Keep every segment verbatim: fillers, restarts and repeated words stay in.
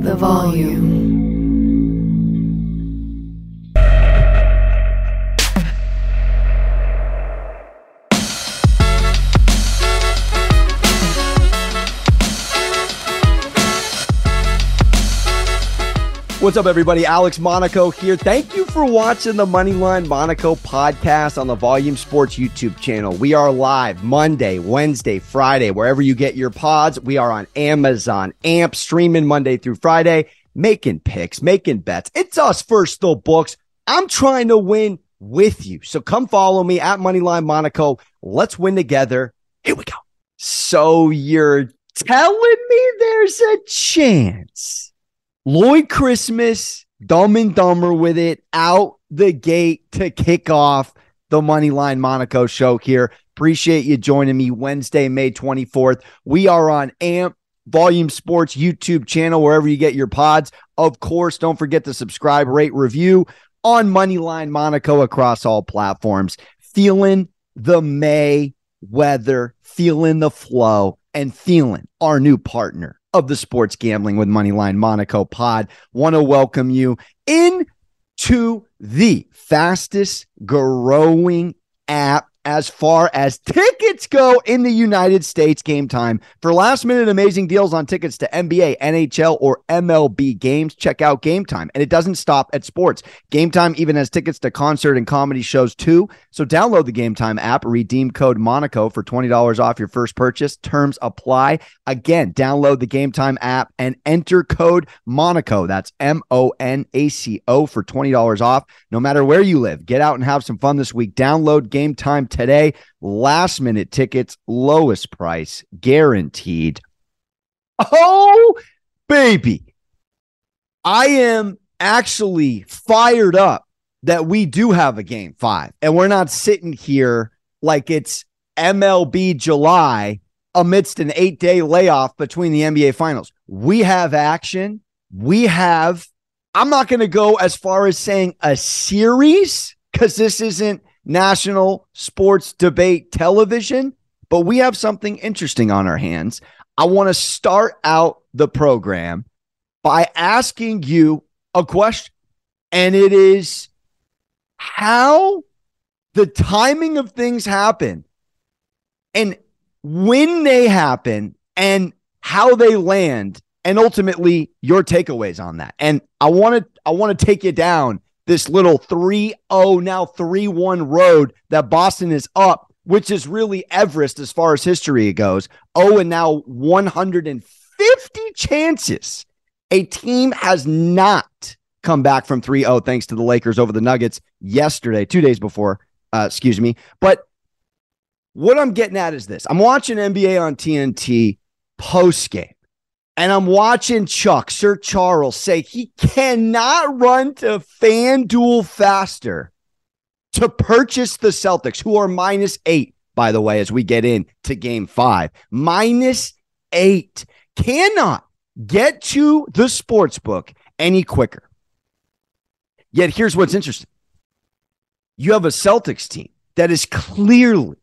The volume. What's up, everybody? Alex Monaco here. Thank you for watching the Moneyline Monaco podcast on the Volume Sports YouTube channel. We are live Monday, Wednesday, Friday, wherever you get your pods. We are on Amazon Amp, streaming Monday through Friday, making picks, making bets. It's us first, the books. I'm trying to win with you. So come follow me at Moneyline Monaco. Let's win together. Here we go. So you're telling me there's a chance Lloyd Christmas, Dumb and Dumber with it, out the gate to kick off the Moneyline Monaco show here. Appreciate you joining me Wednesday, May twenty-fourth. We are on A M P, Volume Sports YouTube channel, wherever you get your pods. Of course, don't forget to subscribe, rate, review on Moneyline Monaco across all platforms. Feeling the May weather, feeling the flow, and feeling our new partner of the Sports Gambling with Moneyline Monaco pod. Want to welcome you into the fastest growing app as far as tickets go in the United States, Game Time. For last minute amazing deals on tickets to N B A, N H L, or M L B games, check out Game Time. And it doesn't stop at sports. Game Time even has tickets to concert and comedy shows too. So download the Game Time app, redeem code Monaco for twenty dollars off your first purchase. Terms apply. Again, download the Game Time app and enter code Monaco. That's M O N A C O for twenty dollars off. No matter where you live, get out and have some fun this week. Download Game Time today. Last minute tickets, lowest price guaranteed. Oh, baby. I am actually fired up that we do have a game five and we're not sitting here like it's M L B July amidst an eight day layoff between the N B A finals. We have action. We have, I'm not going to go as far as saying a series because this isn't national sports debate television, but we have something interesting on our hands. I want to start out the program by asking you a question, and it is how the timing of things happen and when they happen and how they land and ultimately your takeaways on that. And I want to, I want to take you down this little three oh, now three one road that Boston is up, which is really Everest as far as history goes. Oh, and now one hundred fifty chances. A team has not come back from three oh thanks to the Lakers over the Nuggets yesterday, two days before, uh, excuse me. But what I'm getting at is this. I'm watching N B A on T N T postgame. And I'm watching Chuck, Sir Charles, say he cannot run to FanDuel faster to purchase the Celtics, who are minus eight, by the way, as we get into game five. Minus eight. Cannot get to the sportsbook any quicker. Yet here's what's interesting. You have a Celtics team that is clearly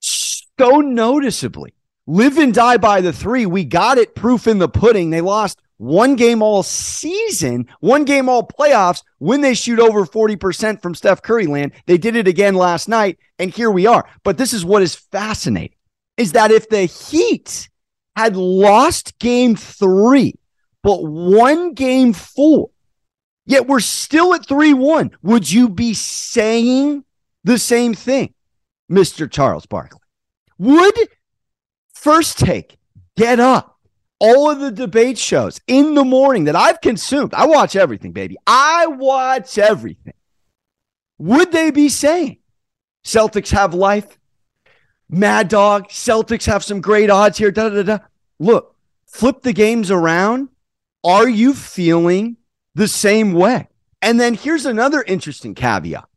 so noticeably live and die by the three. We got it. Proof in the pudding. They lost one game all season, one game all playoffs when they shoot over forty percent from Steph Curry land. They did it again last night, and here we are. But this is what is fascinating, is that if the Heat had lost game three, but won game four, yet we're still at three one, would you be saying the same thing, Mister Charles Barkley? Would First Take, Get Up, all of the debate shows in the morning that I've consumed. I watch everything, baby. I watch everything. Would they be saying Celtics have life? Mad Dog, Celtics have some great odds here. Da, da, da. Look, flip the games around. Are you feeling the same way? And then here's another interesting caveat.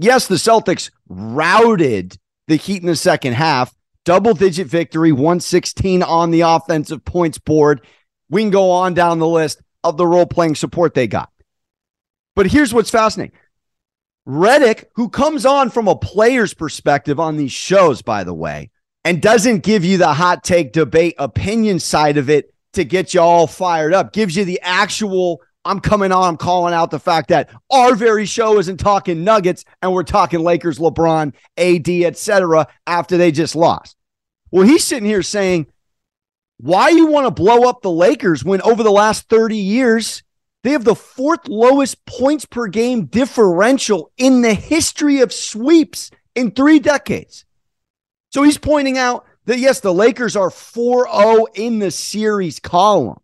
Yes, the Celtics routed the Heat in the second half. Double-digit victory, one sixteen on the offensive points board. We can go on down the list of the role-playing support they got. But here's what's fascinating. Redick, who comes on from a player's perspective on these shows, by the way, and doesn't give you the hot take debate opinion side of it, to get you all fired up. Gives you the actual, I'm coming on, I'm calling out the fact that our very show isn't talking Nuggets and we're talking Lakers, LeBron, A D, et cetera after they just lost. Well, he's sitting here saying, why you want to blow up the Lakers when over the last thirty years, they have the fourth lowest points per game differential in the history of sweeps in three decades. So he's pointing out that, yes, the Lakers are four oh in the series column,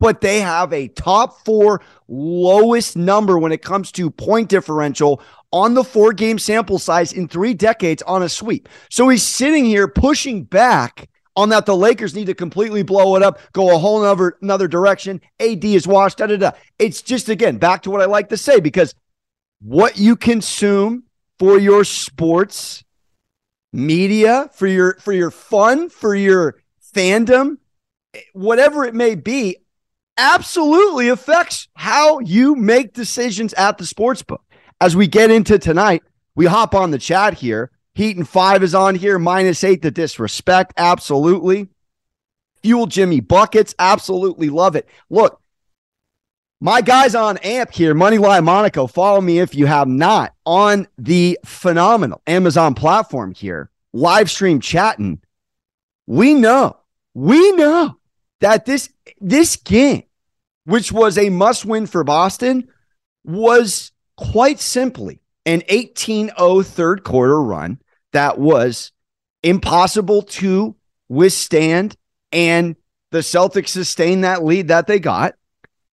but they have a top four lowest number when it comes to point differential on the four-game sample size in three decades on a sweep. So he's sitting here pushing back on that the Lakers need to completely blow it up, go a whole nother, another direction, A D is washed, da-da-da. It's just, again, back to what I like to say, because what you consume for your sports media, for your for your fun, for your fandom, whatever it may be, absolutely affects how you make decisions at the sportsbook. As we get into tonight, we hop on the chat here. Heat and five is on here. Minus eight, the disrespect. Absolutely. Fuel Jimmy Buckets. Absolutely love it. Look, my guys on A M P here, Moneyline Monaco, follow me if you have not, on the phenomenal Amazon platform here, live stream chatting. We know, we know that this, this game, which was a must-win for Boston, was quite simply an eighteen oh third quarter run that was impossible to withstand, and the Celtics sustained that lead that they got.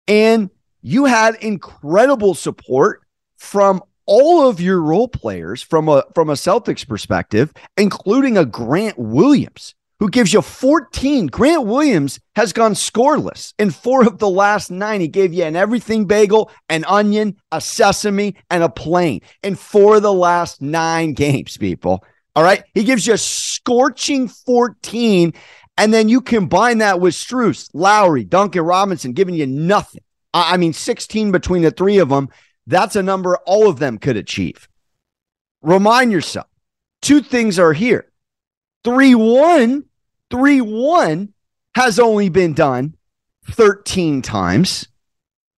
And you had incredible support from all of your role players from a from a Celtics perspective, including a Grant Williams, who gives you fourteen. Grant Williams has gone scoreless in four of the last nine. He gave you an everything bagel, an onion, a sesame, and a plain in four of the last nine games, people. All right? He gives you a scorching fourteen, and then you combine that with Strus, Lowry, Duncan Robinson, giving you nothing. I mean, sixteen between the three of them. That's a number all of them could achieve. Remind yourself, two things are here. three one, three one has only been done thirteen times,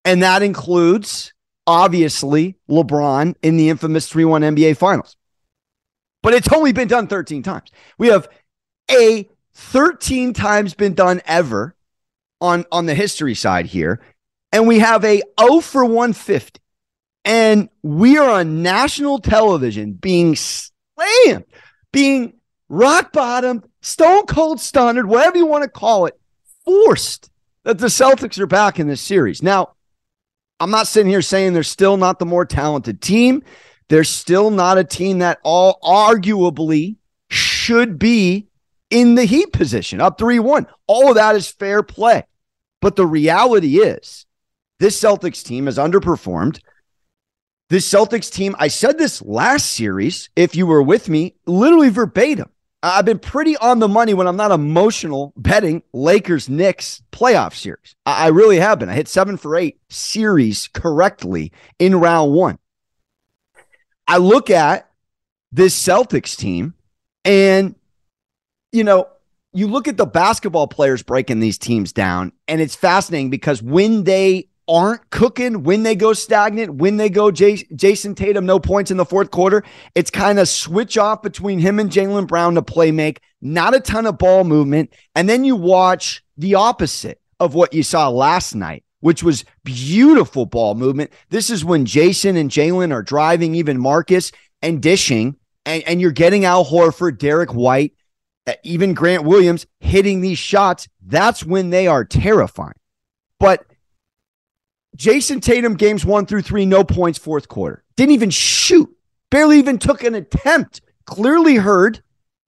and that includes, obviously, LeBron in the infamous three one N B A Finals. But it's only been done thirteen times. We have a thirteen times been done ever on, on the history side here, and we have a oh for one fifty, and we are on national television being slammed, being rock bottom, stone cold stunned, whatever you want to call it, forced that the Celtics are back in this series. Now, I'm not sitting here saying they're still not the more talented team. They're still not a team that all arguably should be in the Heat position, up three one. All of that is fair play. But the reality is, this Celtics team has underperformed. This Celtics team, I said this last series, if you were with me, literally verbatim. I've been pretty on the money when I'm not emotional betting Lakers-Knicks playoff series. I really have been. I hit seven for eight series correctly in round one. I look at this Celtics team and, you know, you look at the basketball players breaking these teams down, and it's fascinating because when they aren't cooking, when they go stagnant, when they go Jay- Jayson Tatum, no points in the fourth quarter, it's kind of switch off between him and Jaylen Brown to play make, not a ton of ball movement. And then you watch the opposite of what you saw last night, which was beautiful ball movement. This is when Jayson and Jaylen are driving, even Marcus, and dishing, and, and you're getting Al Horford, Derek White, even Grant Williams hitting these shots. That's when they are terrifying. But Jayson Tatum, games one through three, no points, fourth quarter. Didn't even shoot. Barely even took an attempt. Clearly heard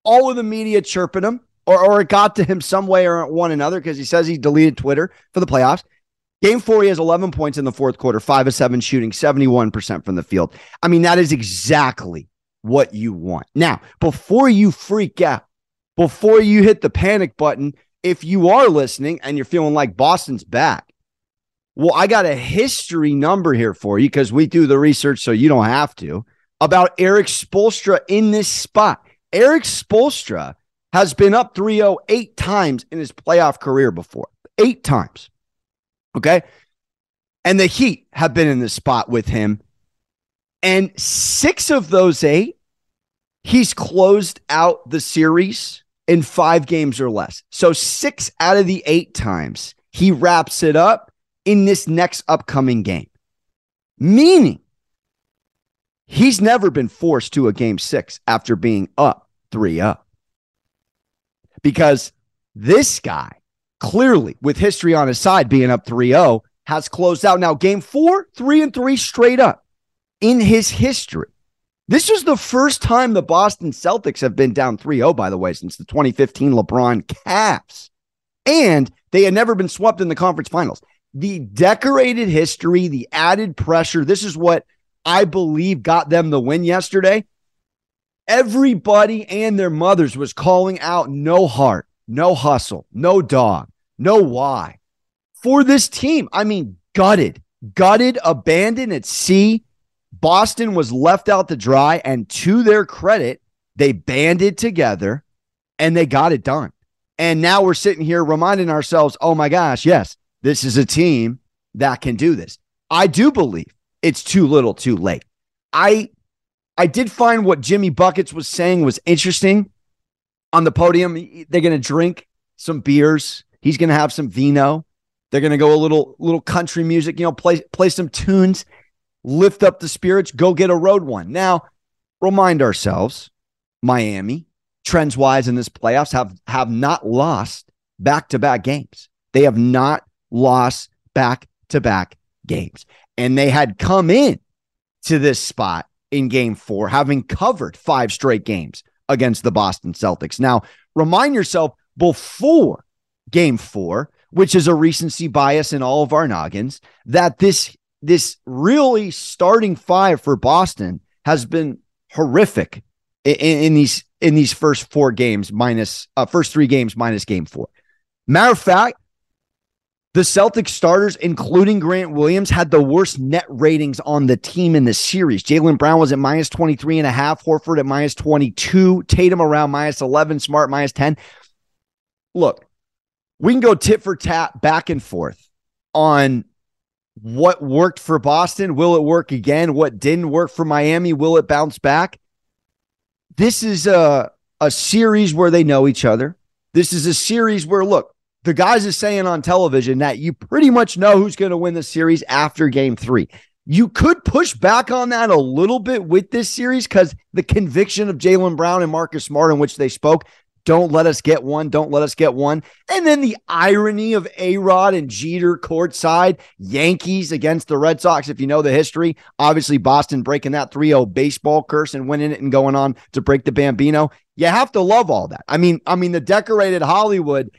all of the media chirping him, or, or it got to him some way or one another, because he says he deleted Twitter for the playoffs. Game four, he has eleven points in the fourth quarter, five of seven shooting, seventy-one percent from the field. I mean, that is exactly what you want. Now, before you freak out, before you hit the panic button, if you are listening and you're feeling like Boston's back, well, I got a history number here for you, because we do the research so you don't have to, about Erik Spoelstra in this spot. Erik Spoelstra has been up three oh eight times in his playoff career before. eight times. Okay. And the Heat have been in this spot with him. And six of those eight, he's closed out the series in five games or less. So six out of the eight times he wraps it up in this next upcoming game. Meaning he's never been forced to a game six after being up three oh. Because this guy, clearly with history on his side being up three oh, has closed out now game four, three and three straight up in his history. This is the first time the Boston Celtics have been down three oh, by the way, since the twenty fifteen LeBron Cavs. And they had never been swept in the conference finals. The decorated history, the added pressure, this is what I believe got them the win yesterday. Everybody and their mothers was calling out no heart, no hustle, no dog, no why for this team. I mean, gutted, gutted, abandoned at sea. Boston was left out to dry, and to their credit, they banded together and they got it done. And now we're sitting here reminding ourselves, oh my gosh, yes, this is a team that can do this. I do believe it's too little too late. I I did find what Jimmy Buckets was saying was interesting on the podium. They're going to drink some beers. He's going to have some vino. They're going to go a little little country music, you know, play play some tunes. Lift up the spirits, go get a road one. Now, remind ourselves, Miami, trends-wise in this playoffs, have, have not lost back-to-back games. They have not lost back-to-back games. And they had come in to this spot in game four, having covered five straight games against the Boston Celtics. Now, remind yourself, before game four, which is a recency bias in all of our noggins, that this This really starting five for Boston has been horrific in, in, in these in these first four games minus uh, first three games minus game four. Matter of fact, the Celtics starters, including Grant Williams, had the worst net ratings on the team in the series. Jaylen Brown was at minus twenty-three and a half, Horford at minus twenty-two, Tatum around minus eleven, Smart minus ten. Look, we can go tit for tat back and forth on what worked for Boston. Will it work again? What didn't work for Miami? Will it bounce back? This is a, a series where they know each other. This is a series where, look, the guys are saying on television that you pretty much know who's going to win the series after game three. You could push back on that a little bit with this series because the conviction of Jaylen Brown and Marcus Smart, in which they spoke, don't let us get one. Don't let us get one. And then the irony of A-Rod and Jeter courtside, Yankees against the Red Sox, if you know the history. Obviously, Boston breaking that three oh baseball curse and winning it and going on to break the Bambino. You have to love all that. I mean, I mean, the decorated Hollywood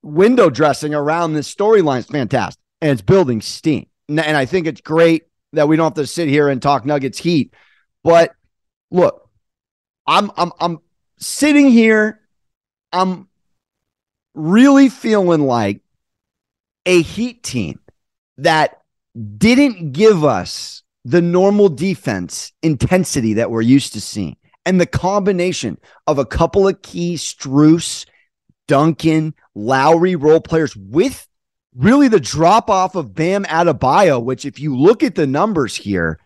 window dressing around this storyline is fantastic. And it's building steam. And I think it's great that we don't have to sit here and talk Nuggets Heat. But look, I'm, I'm, I'm, sitting here, I'm really feeling like a Heat team that didn't give us the normal defense intensity that we're used to seeing. And the combination of a couple of key Strus, Duncan, Lowry role players with really the drop off of Bam Adebayo, which if you look at the numbers here,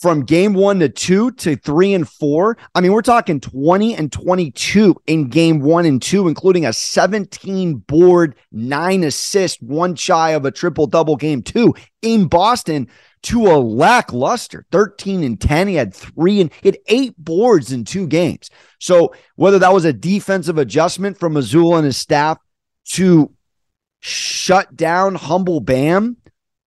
from game one to two to three and four. I mean, we're talking twenty and twenty-two in game one and two, including a seventeen board, nine assist, one shy of a triple-double game two in Boston to a lackluster thirteen and ten. He had three and he had eight boards in two games. So whether that was a defensive adjustment from Mazzulla and his staff to shut down humble Bam,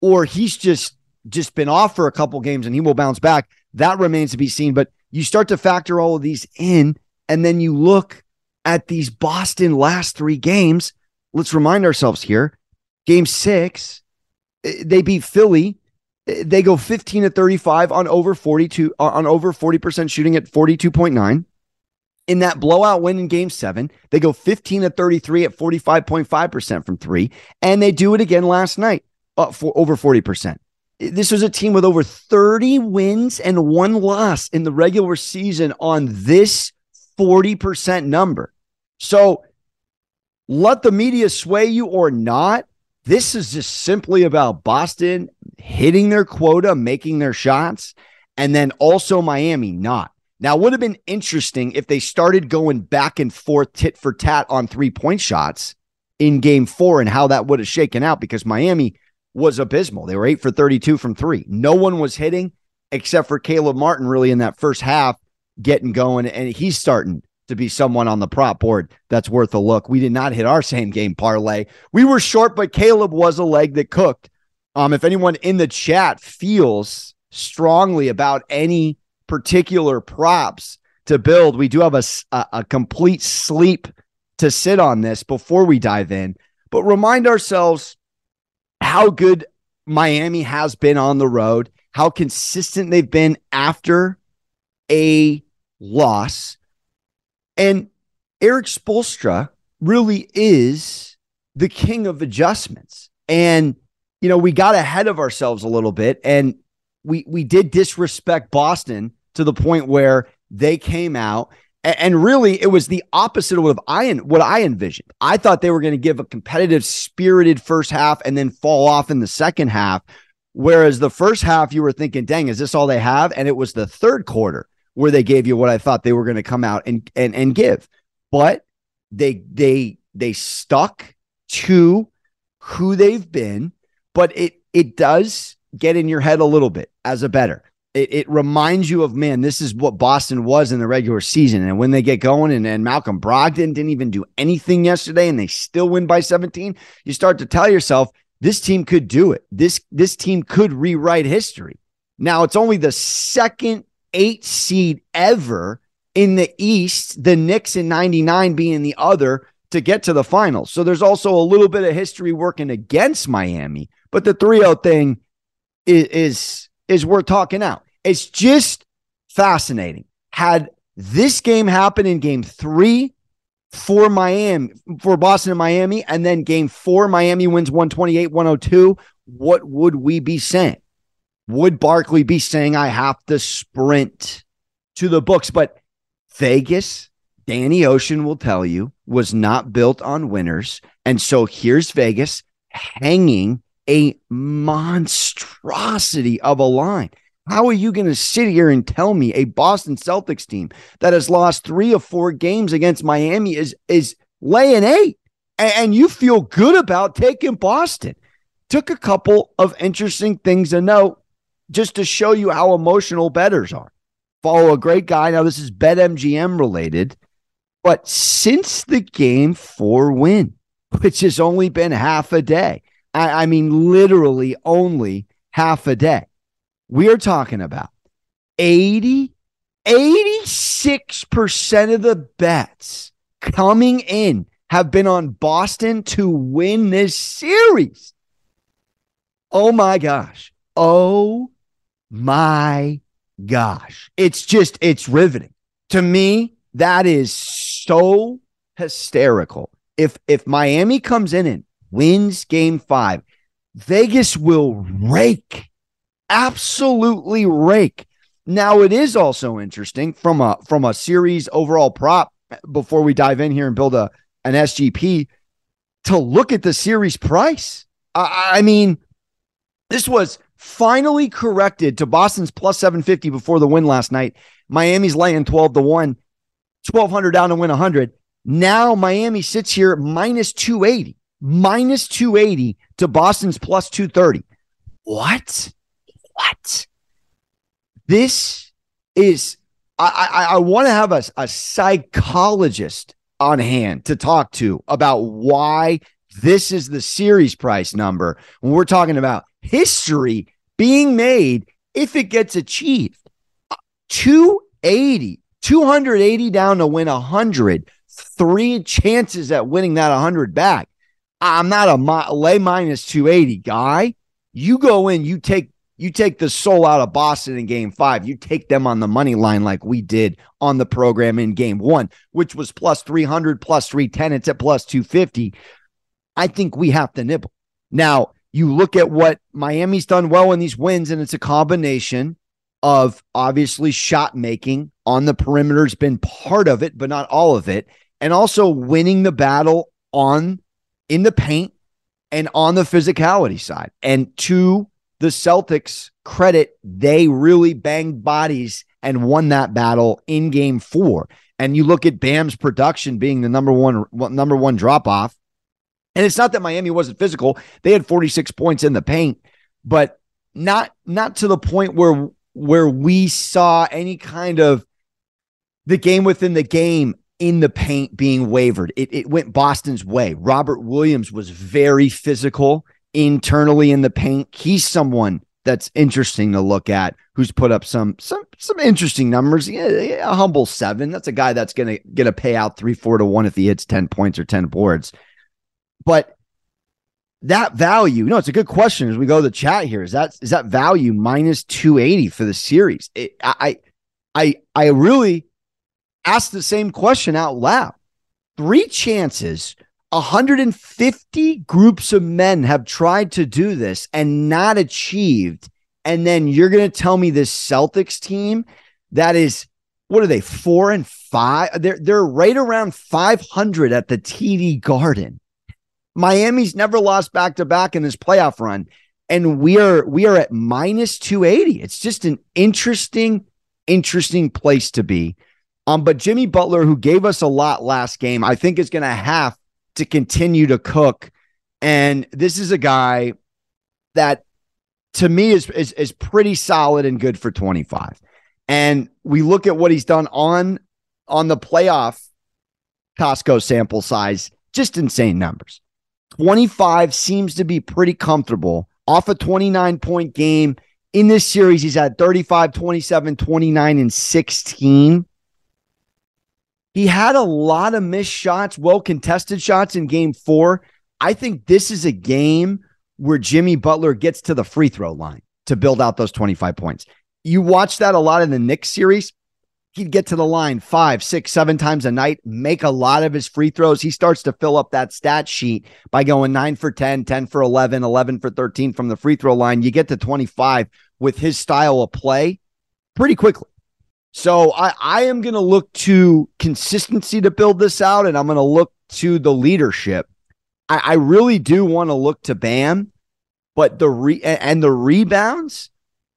or he's just just been off for a couple games and he will bounce back, that remains to be seen. But you start to factor all of these in, and then you look at these Boston last three games. Let's remind ourselves here. Game six, they beat Philly. They go fifteen to thirty-five on over forty-two, on over forty percent shooting at forty-two point nine. In that blowout win in game seven, they go fifteen to thirty-three at forty-five point five percent from three. And they do it again last night uh, for over forty percent. This was a team with over thirty wins and one loss in the regular season on this forty percent number. So let the media sway you or not. This is just simply about Boston hitting their quota, making their shots, and then also Miami not. Now, it would have been interesting if they started going back and forth tit for tat on three-point shots in game four and how that would have shaken out, because Miami was abysmal. They were eight for thirty-two from three. No one was hitting except for Caleb Martin really in that first half getting going, and he's starting to be someone on the prop board that's worth a look. We did not hit our same game parlay. We were short, but Caleb was a leg that cooked. Um, if anyone in the chat feels strongly about any particular props to build, we do have a, a, a complete sleep to sit on this before we dive in, but remind ourselves how good Miami has been on the road, how consistent they've been after a loss. And Erik Spoelstra really is the king of adjustments. And, you know, we got ahead of ourselves a little bit, and we we did disrespect Boston to the point where they came out, and really it was the opposite of what I, what I envisioned. I thought they were going to give a competitive, spirited first half and then fall off in the second half, whereas the first half you were thinking, dang, is this all they have? And it was the third quarter where they gave you what I thought they were going to come out and and and give. But they they they stuck to who they've been, but it it does get in your head a little bit as a bettor. It, it reminds you of, man, this is what Boston was in the regular season. And when they get going, and, and Malcolm Brogdon didn't even do anything yesterday, and they still win by seventeen, you start to tell yourself, this team could do it. This, this team could rewrite history. Now, it's only the second eight seed ever in the East, the Knicks in ninety-nine being the other, to get to the finals. So there's also a little bit of history working against Miami, but the three oh thing is, is is worth talking out. It's just fascinating. Had this game happen in game three for Miami, for Boston and Miami, and then game four, Miami wins one twenty-eight one oh two, what would we be saying? Would Barkley be saying, I have to sprint to the books? But Vegas, Danny Ocean will tell you, was not built on winners. And so here's Vegas hanging a monstrosity of a line. How are you going to sit here and tell me a Boston Celtics team that has lost three or four games against Miami is, is laying eight, and, and you feel good about taking Boston? Took a couple of interesting things to note just to show you how emotional bettors are. Follow a great guy. Now, this is BetMGM related, but since the game four win, which has only been half a day, I, I mean, literally only half a day, we are talking about eighty, eighty-six percent of the bets coming in have been on Boston to win this series. Oh my gosh. Oh my gosh. It's just, it's riveting. To me, that is so hysterical. If if Miami comes in and wins game five, Vegas will rake, absolutely rake. Now, it is also interesting from a from a series overall prop, before we dive in here and build a an S G P, to look at the series price. I, I mean, this was finally corrected to Boston's plus seven fifty before the win last night. Miami's laying twelve to one, twelve hundred down to win one hundred. Now Miami sits here minus two eighty, minus two eighty to Boston's plus two thirty. What? What? This is, I, I, I want to have a, a psychologist on hand to talk to about why this is the series price number when we're talking about history being made if it gets achieved. two eighty, two eighty down to win one hundred, three chances at winning that one hundred back. I'm not a lay minus two eighty guy. You go in, you take you take the soul out of Boston in game five. You take them on the money line like we did on the program in game one, which was plus three hundred, plus three ten. It's at plus two fifty. I think we have to nibble. Now, you look at what Miami's done well in these wins, and it's a combination of obviously shot making on the perimeter has been part of it, but not all of it, and also winning the battle on in the paint and on the physicality side. And to the Celtics' credit, they really banged bodies and won that battle in game four. And you look at Bam's production being the number one, number one drop off. And it's not that Miami wasn't physical. They had forty-six points in the paint, but not, not to the point where, where we saw any kind of the game within the game in the paint being wavered. It, it went Boston's way. Robert Williams was very physical internally in the paint. He's someone that's interesting to look at, who's put up some some some interesting numbers. Yeah, yeah, a humble seven. That's a guy that's going to get a payout three, four to one if he hits ten points or ten boards. But that value, no, it's a good question as we go to the chat here. Is that is that value minus two eighty for the series? It, I, I, I really asked the same question out loud. Three chances. one hundred fifty groups of men have tried to do this and not achieved. And then you're going to tell me this Celtics team that is, what are they, four and five? They're, they're right around five hundred at the T D Garden. Miami's never lost back-to-back in this playoff run. And we are, we are at minus two eighty. It's just an interesting, interesting place to be. Um, but Jimmy Butler, who gave us a lot last game, I think is going to have to continue to cook. And this is a guy that to me is, is, is pretty solid and good for twenty-five. And we look at what he's done on, on the playoff Costco sample size, just insane numbers. twenty-five seems to be pretty comfortable off a twenty-nine point game in this series. He's had thirty-five, twenty-seven, twenty-nine, and sixteen. He had a lot of missed shots, well-contested shots in game four. I think this is a game where Jimmy Butler gets to the free throw line to build out those twenty-five points. You watch that a lot in the Knicks series. He'd get to the line five, six, seven times a night, make a lot of his free throws. He starts to fill up that stat sheet by going nine for ten, ten for eleven, eleven for thirteen from the free throw line. You get to twenty-five with his style of play pretty quickly. So I, I am going to look to consistency to build this out, and I'm going to look to the leadership. I, I really do want to look to Bam, but the re- and the rebounds,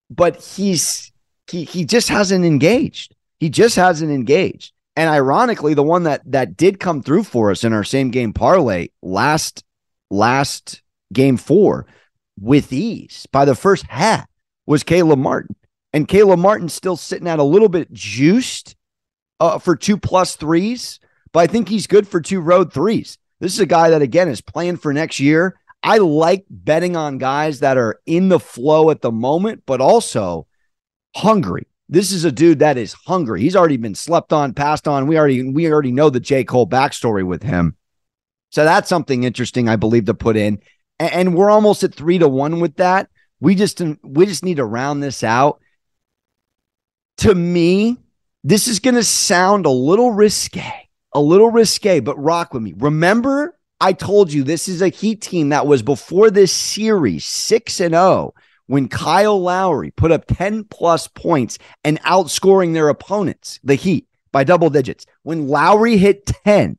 but he's he he just hasn't engaged. He just hasn't engaged. And ironically, the one that that did come through for us in our same game parlay last last game four with ease by the first half was Caleb Martin. And Caleb Martin's still sitting at a little bit juiced uh, for two plus threes, but I think he's good for two road threes. This is a guy that, again, is playing for next year. I like betting on guys that are in the flow at the moment, but also hungry. This is a dude that is hungry. He's already been slept on, passed on. We already, we already know the J. Cole backstory with him. So that's something interesting, I believe, to put in. And, and we're almost at three to one with that. We just, we just need to round this out. To me, this is going to sound a little risque, a little risque, but rock with me. Remember, I told you this is a Heat team that was before this series six and oh when Kyle Lowry put up ten plus points and outscoring their opponents, the Heat, by double digits. When Lowry hit ten,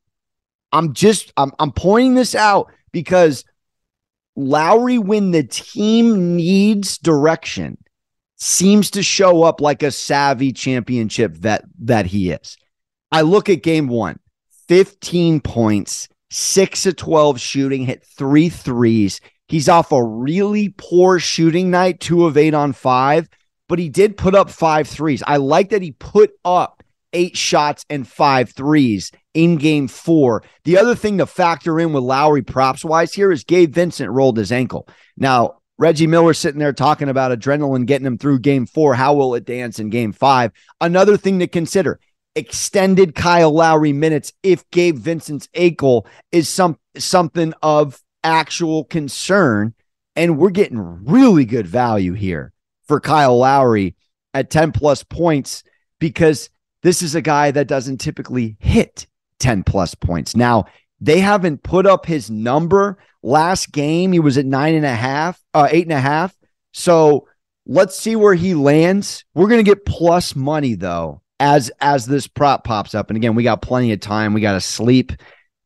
I'm just I'm, I'm pointing this out because Lowry, when the team needs direction, seems to show up like a savvy championship vet that he is. I look at game one, fifteen points, six of twelve shooting, hit three threes. He's off a really poor shooting night, two of eight on five, but he did put up five threes. I like that he put up eight shots and five threes in game four. The other thing to factor in with Lowry props wise here is Gabe Vincent rolled his ankle. Now, Reggie Miller sitting there talking about adrenaline getting him through game four. How will it dance in game five? Another thing to consider, extended Kyle Lowry minutes if Gabe Vincent's ankle is some something of actual concern. And we're getting really good value here for Kyle Lowry at ten plus points because this is a guy that doesn't typically hit ten plus points. Now, they haven't put up his number. Last game, he was at nine and a half, uh, eight and a half. So let's see where he lands. We're going to get plus money, though, as as this prop pops up. And again, we got plenty of time. We got to sleep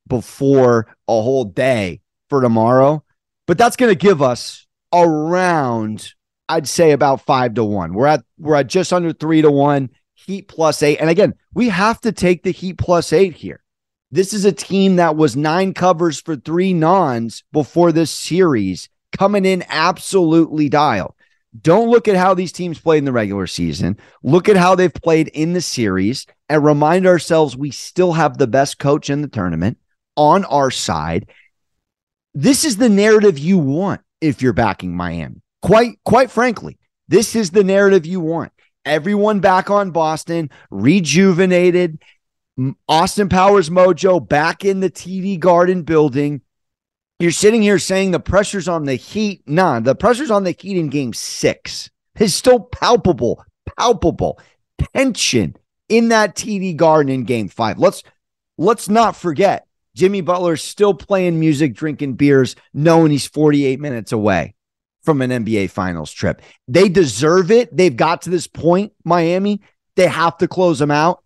before a whole day for tomorrow. But that's going to give us around, I'd say, about five to one. We're at we're at just under three to one. Heat plus eight. And again, we have to take the Heat plus eight here. This is a team that was nine covers for three nons before this series, coming in absolutely dialed. Don't look at how these teams played in the regular season. Look at how they've played in the series and remind ourselves we still have the best coach in the tournament on our side. This is the narrative you want if you're backing Miami. Quite, quite frankly, this is the narrative you want. Everyone back on Boston, rejuvenated, Austin Powers mojo back in the T D Garden building. You're sitting here saying the pressure's on the Heat. Nah, the pressure's on the Heat in game six. It's still palpable, palpable tension in that T D Garden in game five. Let's, let's not forget, Jimmy Butler's still playing music, drinking beers, knowing he's forty-eight minutes away from an N B A Finals trip. They deserve it. They've got to this point, Miami. They have to close them out.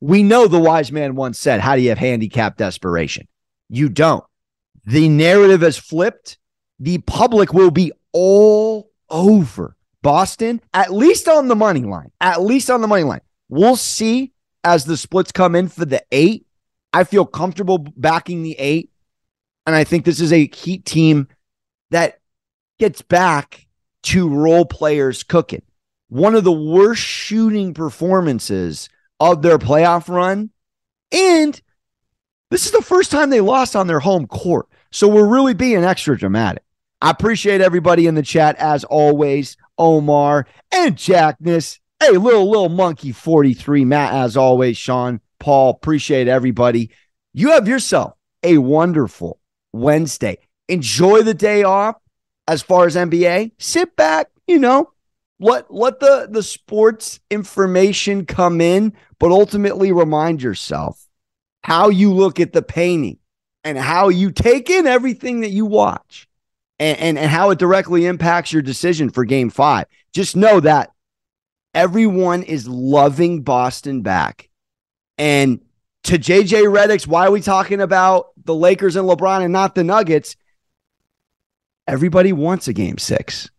We know the wise man once said, how do you have handicap desperation? You don't. The narrative has flipped. The public will be all over Boston, at least on the money line, at least on the money line. We'll see as the splits come in for the eight. I feel comfortable backing the eight. And I think this is a Heat team that gets back to role players cooking. One of the worst shooting performances of their playoff run. And this is the first time they lost on their home court. So we're really being extra dramatic. I appreciate everybody in the chat, as always. Omar and Jackness. Hey, little, little monkey forty-three. Matt, as always. Sean, Paul, appreciate everybody. You have yourself a wonderful Wednesday. Enjoy the day off as far as N B A. Sit back, you know. Let, let the, the sports information come in, but ultimately remind yourself how you look at the painting and how you take in everything that you watch and, and, and how it directly impacts your decision for game five. Just know that everyone is loving Boston back. And to J J. Redick's, why are we talking about the Lakers and LeBron and not the Nuggets? Everybody wants a game six.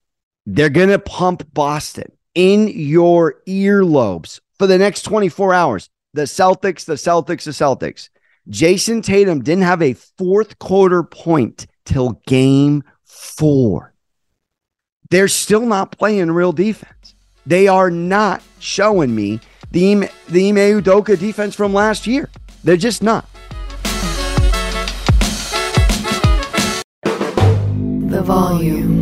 They're going to pump Boston in your earlobes for the next twenty-four hours. The Celtics, the Celtics, the Celtics. Jayson Tatum didn't have a fourth quarter point till game four. They're still not playing real defense. They are not showing me the Ime, the Ime Udoka defense from last year. They're just not. The Volume.